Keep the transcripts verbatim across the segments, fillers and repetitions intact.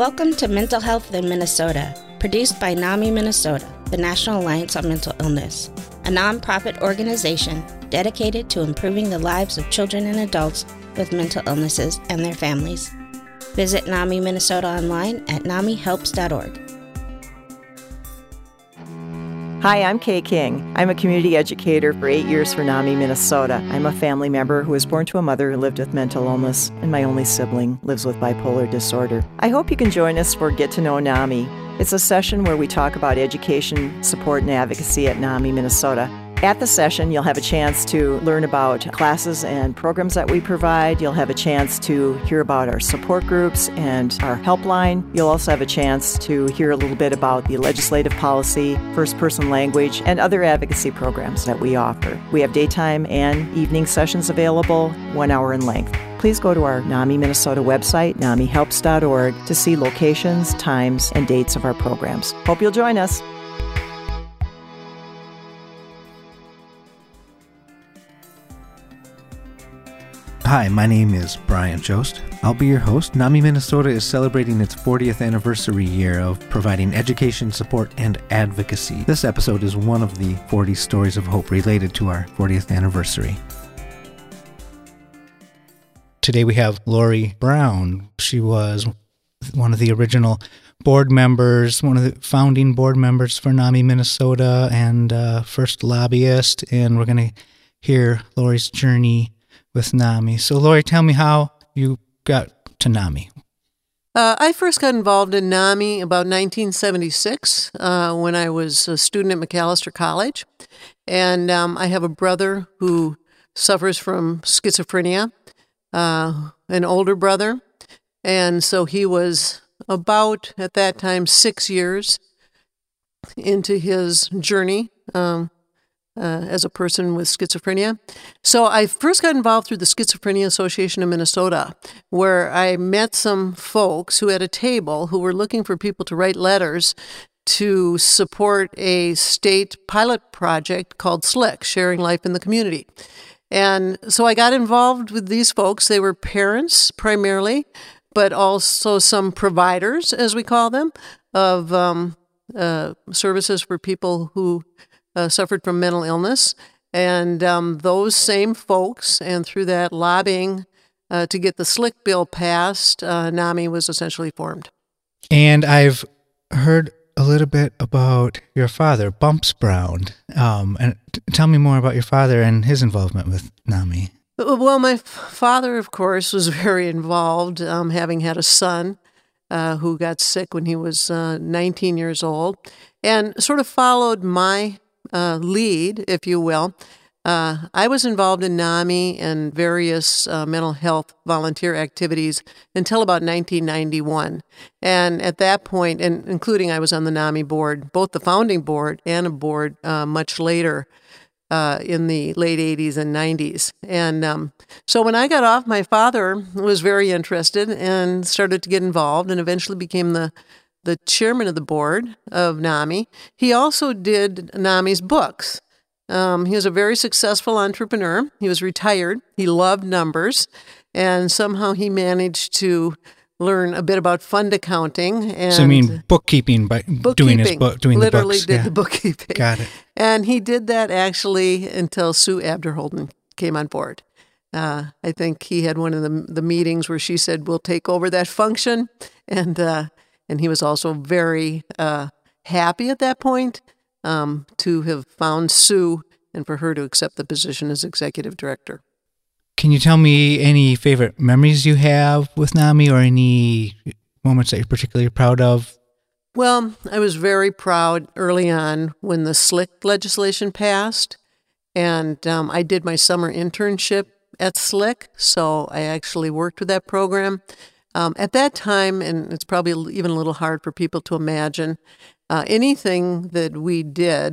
Welcome to Mental Health in Minnesota, produced by NAMI Minnesota, the National Alliance on Mental Illness, a nonprofit organization dedicated to improving the lives of children and adults with mental illnesses and their families. Visit NAMI Minnesota online at NAMI Helps dot org. Hi, I'm Kay King. I'm a community educator for eight years for NAMI Minnesota. I'm a family member who was born to a mother who lived with mental illness, and my only sibling lives with bipolar disorder. I hope you can join us for Get to Know NAMI. It's a session where we talk about education, support, and advocacy at NAMI Minnesota. At the session, you'll have a chance to learn about classes and programs that we provide. You'll have a chance to hear about our support groups and our helpline. You'll also have a chance to hear a little bit about the legislative policy, first-person language, and other advocacy programs that we offer. We have daytime and evening sessions available, one hour in length. Please go to our NAMI Minnesota website, NAMI Helps dot org, to see locations, times, and dates of our programs. Hope you'll join us. Hi, my name is Brian Jost. I'll be your host. NAMI Minnesota is celebrating its fortieth anniversary year of providing education, support, and advocacy. This episode is one of the forty stories of hope related to our fortieth anniversary. Today we have Laurie Brown. She was one of the original board members, one of the founding board members for NAMI Minnesota, and uh, first lobbyist, and we're going to hear Laurie's journey with NAMI. So, Laurie, tell me how you got to NAMI. Uh, I first got involved in NAMI about nineteen seventy-six uh, when I was a student at Macalester College. And um, I have a brother who suffers from schizophrenia, uh, an older brother. And so he was about, at that time, six years into his journey. Um Uh, as a person with schizophrenia. So I first got involved through the Schizophrenia Association of Minnesota, where I met some folks who had a table who were looking for people to write letters to support a state pilot project called SLIC, Sharing Life in the Community. And so I got involved with these folks. They were parents primarily, but also some providers, as we call them, of um, uh, services for people who Uh, suffered from mental illness, and um, those same folks, and through that lobbying uh, to get the SLIC bill passed, uh, NAMI was essentially formed. And I've heard a little bit about your father, Bumps Brown. Um, and t- tell me more about your father and his involvement with NAMI. Well, my f- father, of course, was very involved, um, having had a son uh, who got sick when he was uh, nineteen years old, and sort of followed my Uh, lead, if you will. Uh, I was involved in NAMI and various uh, mental health volunteer activities until about nineteen ninety-one. And at that point, and including I was on the NAMI board, both the founding board and a board uh, much later uh, in the late eighties and nineties. And um, so when I got off, my father was very interested and started to get involved and eventually became the the chairman of the board of NAMI. He also did NAMI's books. Um, he was a very successful entrepreneur. He was retired. He loved numbers. And somehow he managed to learn a bit about fund accounting. And so I mean bookkeeping by bookkeeping, doing his book, doing the books. Literally did yeah. the bookkeeping. Got it. And he did that actually until Sue Abderholden came on board. Uh, I think he had one of the, the meetings where she said, we'll take over that function. And uh And he was also very uh, happy at that point um, to have found Sue and for her to accept the position as executive director. Can you tell me any favorite memories you have with NAMI or any moments that you're particularly proud of? Well, I was very proud early on when the SLIC legislation passed. And um, I did my summer internship at SLIC, so I actually worked with that program. Um, at that time, and it's probably even a little hard for people to imagine, uh, anything that we did,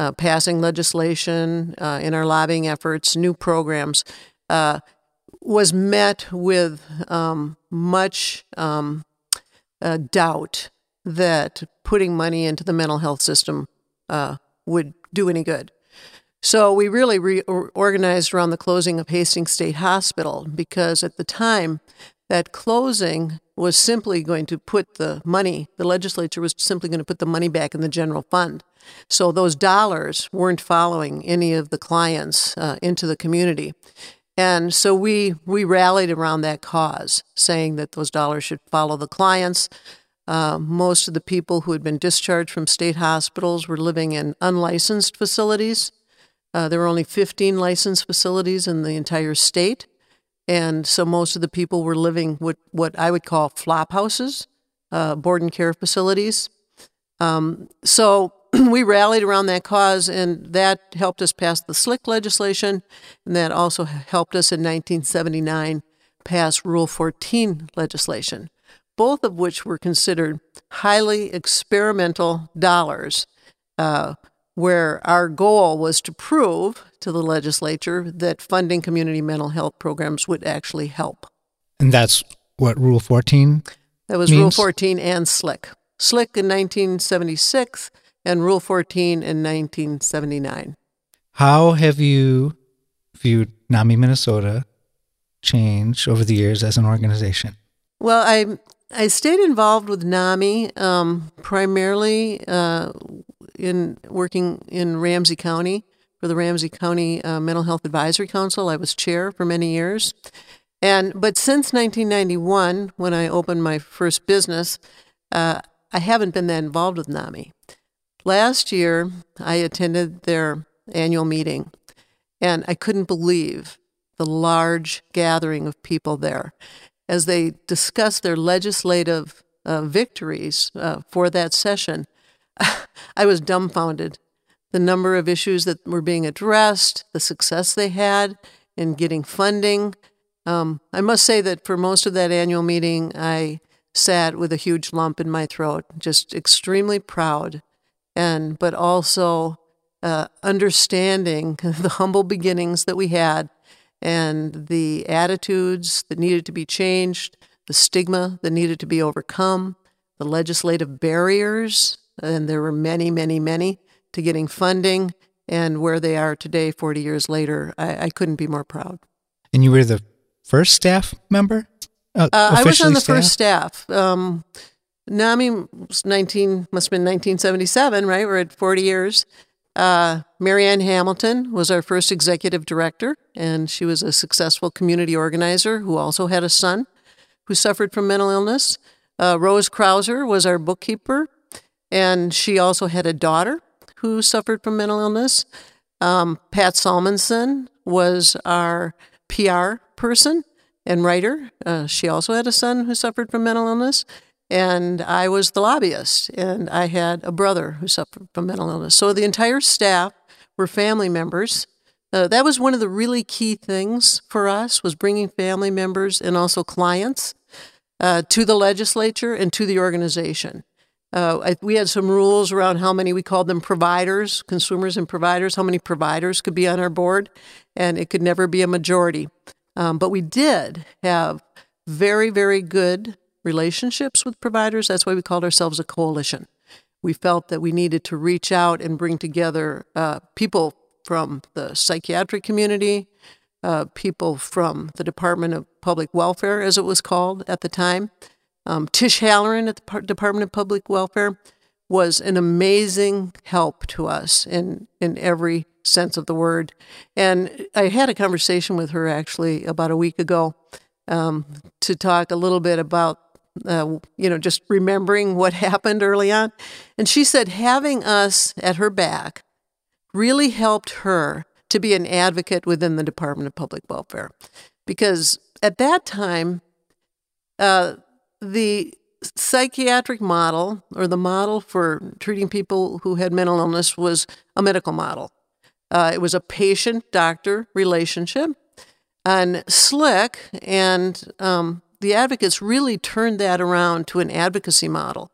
uh, passing legislation, uh, in our lobbying efforts, new programs, uh, was met with um, much um, uh, doubt that putting money into the mental health system uh, would do any good. So we really reorganized around the closing of Hastings State Hospital because at the time that closing was simply going to put the money, the legislature was simply going to put the money back in the general fund. So those dollars weren't following any of the clients uh, into the community. And so we, we rallied around that cause, saying that those dollars should follow the clients. Uh, most of the people who had been discharged from state hospitals were living in unlicensed facilities. Uh, there were only fifteen licensed facilities in the entire state. And so most of the people were living what, what I would call flop houses, uh, board and care facilities. Um, so we rallied around that cause, and that helped us pass the S L I C legislation, and that also helped us in nineteen seventy-nine pass Rule fourteen legislation, both of which were considered highly experimental dollars, uh, where our goal was to prove to the legislature that funding community mental health programs would actually help. And that's what Rule fourteen That was means? Rule fourteen and S L I C. S L I C in nineteen seventy-six and Rule fourteen in nineteen seventy-nine. How have you viewed NAMI Minnesota change over the years as an organization? Well, I I stayed involved with NAMI um, primarily uh, in working in Ramsey County for the Ramsey County uh, Mental Health Advisory Council. I was chair for many years, and but since nineteen ninety-one, when I opened my first business, uh, I haven't been that involved with NAMI. Last year, I attended their annual meeting, and I couldn't believe the large gathering of people there as they discussed their legislative uh, victories uh, for that session. I was dumbfounded. The number of issues that were being addressed, the success they had in getting funding. Um, I must say that for most of that annual meeting, I sat with a huge lump in my throat, just extremely proud, and but also uh, understanding the humble beginnings that we had and the attitudes that needed to be changed, the stigma that needed to be overcome, the legislative barriers, and there were many, many, many, to getting funding, and where they are today, forty years later. I, I couldn't be more proud. And you were the first staff member? Uh, uh, I was on the staff? first staff. Um, NAMI was nineteen must have been nineteen seventy-seven, right? We're at forty years. Uh, Marianne Hamilton was our first executive director, and she was a successful community organizer who also had a son who suffered from mental illness. Uh, Rose Krauser was our bookkeeper, and she also had a daughter who suffered from mental illness. Um, Pat Salmonson was our P R person and writer. Uh, she also had a son who suffered from mental illness. And I was the lobbyist, and I had a brother who suffered from mental illness. So the entire staff were family members. Uh, that was one of the really key things for us, was bringing family members and also clients uh, to the legislature and to the organization. Uh, I, we had some rules around how many, we called them providers, consumers and providers, how many providers could be on our board, and it could never be a majority. Um, but we did have very, very good relationships with providers. That's why we called ourselves a coalition. We felt that we needed to reach out and bring together uh, people from the psychiatric community, uh, people from the Department of Public Welfare, as it was called at the time. Um, Tish Halloran at the Department of Public Welfare was an amazing help to us in, in every sense of the word. And I had a conversation with her actually about a week ago um, to talk a little bit about Uh, you know, just remembering what happened early on. And she said having us at her back really helped her to be an advocate within the Department of Public Welfare. Because at that time, uh, the psychiatric model or the model for treating people who had mental illness was a medical model. Uh, it was a patient-doctor relationship. And S L I C and um the advocates really turned that around to an advocacy model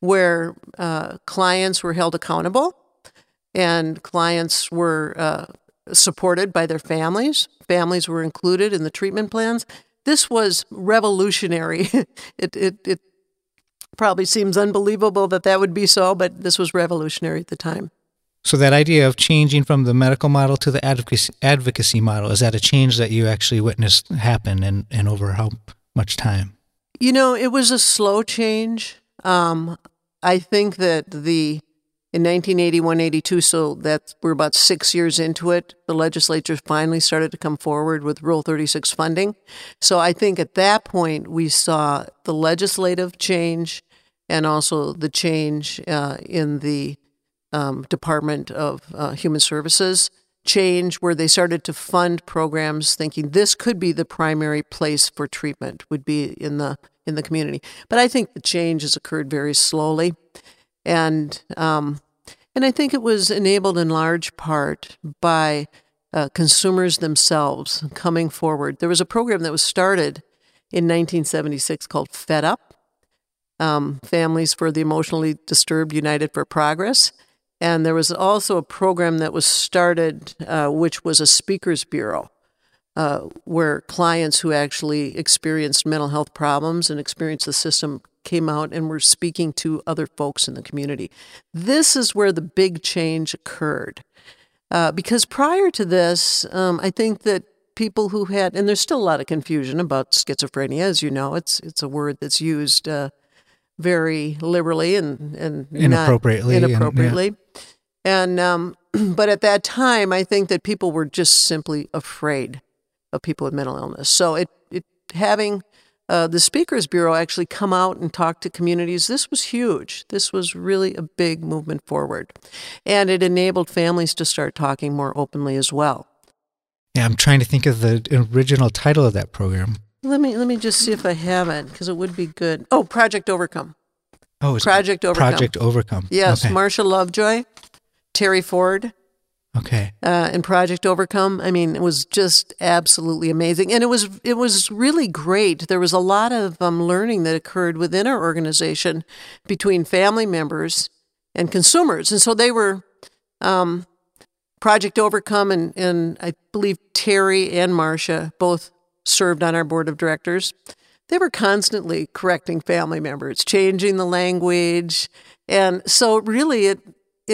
where uh, clients were held accountable and clients were uh, supported by their families. Families were included in the treatment plans. This was revolutionary. it, it, it probably seems unbelievable that that would be so, but this was revolutionary at the time. So that idea of changing from the medical model to the advocacy, advocacy model, is that a change that you actually witnessed happen, and, and over how much time? You know, it was a slow change. Um, I think that the in nineteen eighty-one eighty-two, so that's we're about six years into it, the legislature finally started to come forward with Rule thirty-six funding. So I think at that point we saw the legislative change and also the change uh, in the um, Department of uh, Human Services change, where they started to fund programs thinking this could be the primary place for treatment, would be in the in the community. But I think the change has occurred very slowly. And um, and I think it was enabled in large part by uh, consumers themselves coming forward. There was a program that was started in nineteen seventy-six called Fed Up, um, Families for the Emotionally Disturbed United for Progress. And there was also a program that was started, uh, which was a speakers bureau, uh, where clients who actually experienced mental health problems and experienced the system came out and were speaking to other folks in the community. This is where the big change occurred. Uh, because prior to this, um, I think that people who had, and there's still a lot of confusion about schizophrenia, as you know, it's it's a word that's used uh, very liberally and, and inappropriately. inappropriately. And, yeah. and um, But at that time, I think that people were just simply afraid of people with mental illness. So it, it having... Uh, the Speakers Bureau actually come out and talk to communities. This was huge. This was really a big movement forward. And it enabled families to start talking more openly as well. Yeah, I'm trying to think of the original title of that program. Let me let me just see if I have it, because it would be good. Oh, Project Overcome. Oh, it's Project Overcome. Project Overcome. Yes, okay. Marcia Lovejoy, Terry Ford. Okay. Uh, and Project Overcome, I mean, it was just absolutely amazing. And it was it was really great. There was a lot of um, learning that occurred within our organization between family members and consumers. And so they were um, Project Overcome, and, and I believe Terry and Marcia both served on our board of directors. They were constantly correcting family members, changing the language. And so really it...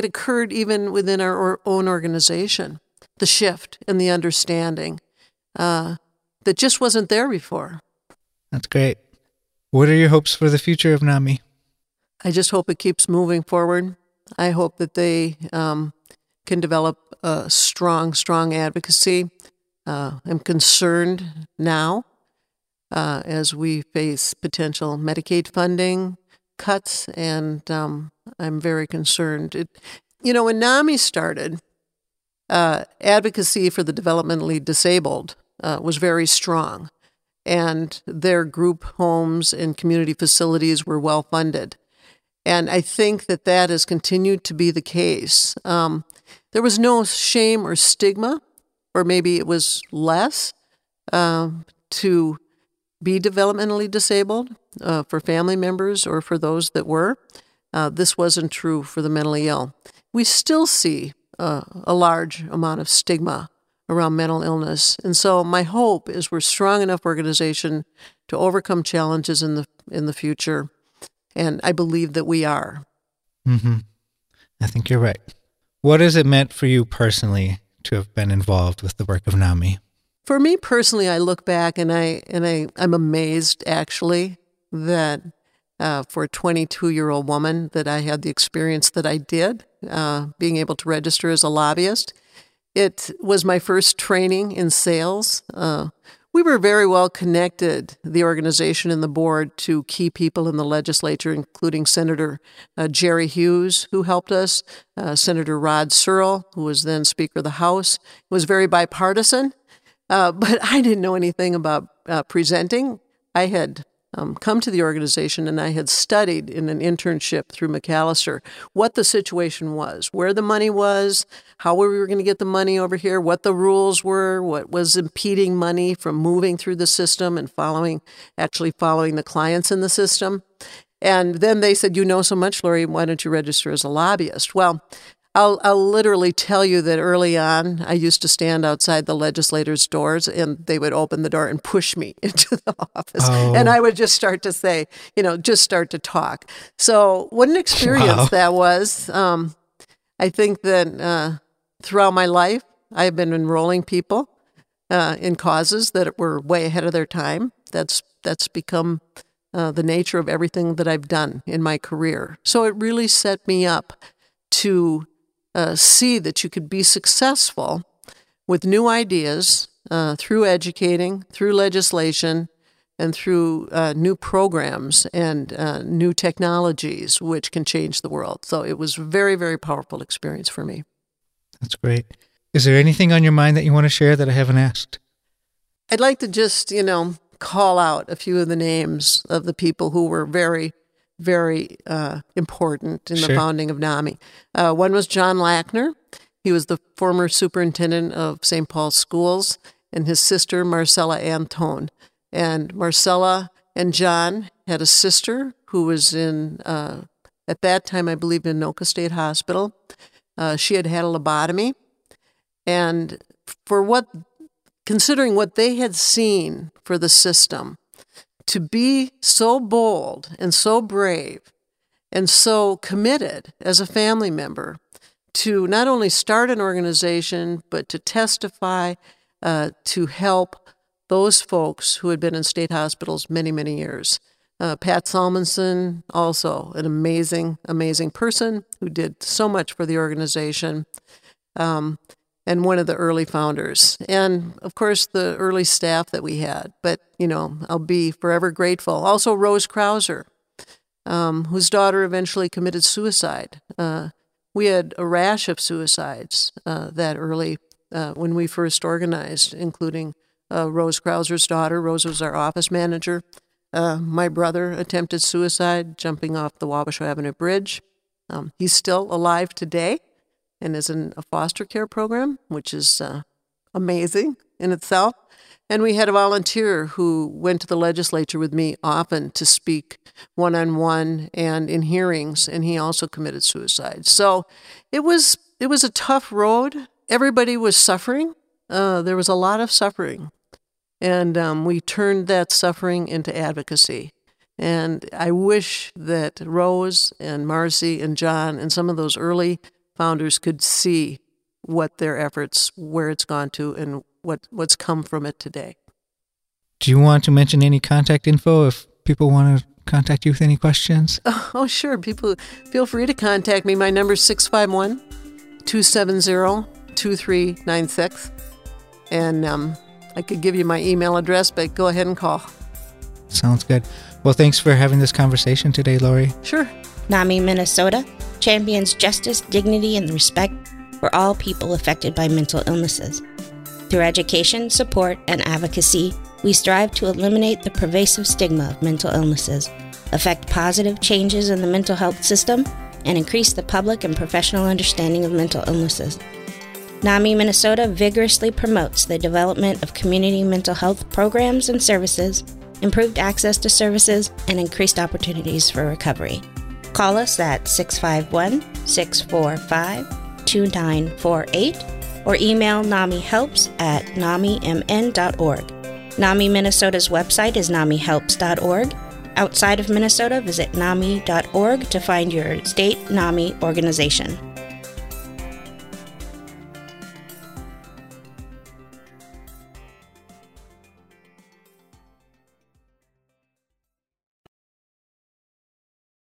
It occurred even within our own organization, the shift and the understanding uh, that just wasn't there before. That's great. What are your hopes for the future of NAMI? I just hope it keeps moving forward. I hope that they um, can develop a strong, strong advocacy. Uh, I'm concerned now uh, as we face potential Medicaid funding cuts, and um, I'm very concerned. It, you know, when NAMI started, uh, advocacy for the developmentally disabled uh, was very strong, and their group homes and community facilities were well funded. And I think that that has continued to be the case. Um, there was no shame or stigma, or maybe it was less, uh, to be developmentally disabled uh, for family members or for those that were. Uh, this wasn't true for the mentally ill. We still see uh, a large amount of stigma around mental illness. And so my hope is we're a strong enough organization to overcome challenges in the in the future. And I believe that we are. Mm-hmm. I think you're right. What has it meant for you personally to have been involved with the work of NAMI? For me personally, I look back and I and I I'm amazed actually that uh, for a twenty-two-year-old woman that I had the experience that I did, uh, being able to register as a lobbyist. It was my first training in sales. Uh, we were very well connected, the organization and the board, to key people in the legislature, including Senator uh, Jerry Hughes, who helped us, uh, Senator Rod Searle, who was then Speaker of the House. It was very bipartisan. Uh, but I didn't know anything about uh, presenting. I had um, come to the organization and I had studied in an internship through Macalester what the situation was, where the money was, how we were going to get the money over here, what the rules were, what was impeding money from moving through the system and following, actually following the clients in the system. And then they said, you know so much, Laurie, why don't you register as a lobbyist? Well, I'll, I'll literally tell you that early on, I used to stand outside the legislators' doors, and they would open the door and push me into the office. Oh. And I would just start to say, you know, just start to talk. So what an experience wow. that was. Um, I think that uh, throughout my life, I've been enrolling people uh, in causes that were way ahead of their time. That's that's become uh, the nature of everything that I've done in my career. So it really set me up to uh, see that you could be successful with new ideas uh, through educating, through legislation, and through uh, new programs and uh, new technologies, which can change the world. So it was a very, very powerful experience for me. That's great. Is there anything on your mind that you want to share that I haven't asked? I'd like to just, you know, call out a few of the names of the people who were very, very uh, important in sure. the founding of NAMI. Uh, one was John Lackner. He was the former superintendent of Saint Paul's Schools, and his sister, Marcella Antone. And Marcella and John had a sister who was in, uh, at that time, I believe, in Noka State Hospital. Uh, she had had a lobotomy. And for what, considering what they had seen for the system, to be so bold and so brave and so committed as a family member to not only start an organization, but to testify, uh, to help those folks who had been in state hospitals many, many years. Uh, Pat Salmonson, also an amazing, amazing person who did so much for the organization, um, and one of the early founders. And, of course, the early staff that we had. But, you know, I'll be forever grateful. Also, Rose Krauser, um, whose daughter eventually committed suicide. Uh, we had a rash of suicides uh, that early uh, when we first organized, including Uh, Rose Krauser's daughter. Rose was our office manager. Uh, my brother attempted suicide jumping off the Wabash Avenue Bridge. Um, he's still alive today and is in a foster care program, which is uh, amazing in itself. And we had a volunteer who went to the legislature with me often to speak one-on-one and in hearings, and he also committed suicide. So it was it was a tough road. Everybody was suffering. Uh, there was a lot of suffering, and um, we turned that suffering into advocacy. And I wish that Rose and Marcy and John and some of those early founders could see what their efforts, where it's gone to, and what, what's come from it today. Do you want to mention any contact info if people want to contact you with any questions? Oh, oh sure. People, feel free to contact me. My number is six five one, two seven zero, two three nine six. And um, I could give you my email address, but go ahead and call. Sounds good. Well, thanks for having this conversation today, Laurie. Sure. NAMI Minnesota champions justice, dignity, and respect for all people affected by mental illnesses. Through education, support, and advocacy, we strive to eliminate the pervasive stigma of mental illnesses, affect positive changes in the mental health system, and increase the public and professional understanding of mental illnesses. NAMI Minnesota vigorously promotes the development of community mental health programs and services, improved access to services, and increased opportunities for recovery. Call us at six five one, six four five, two nine four eight or email N A M I Helps at N A M I M N dot org. NAMI Minnesota's website is N A M I Helps dot org. Outside of Minnesota, visit N A M I dot org to find your state NAMI organization.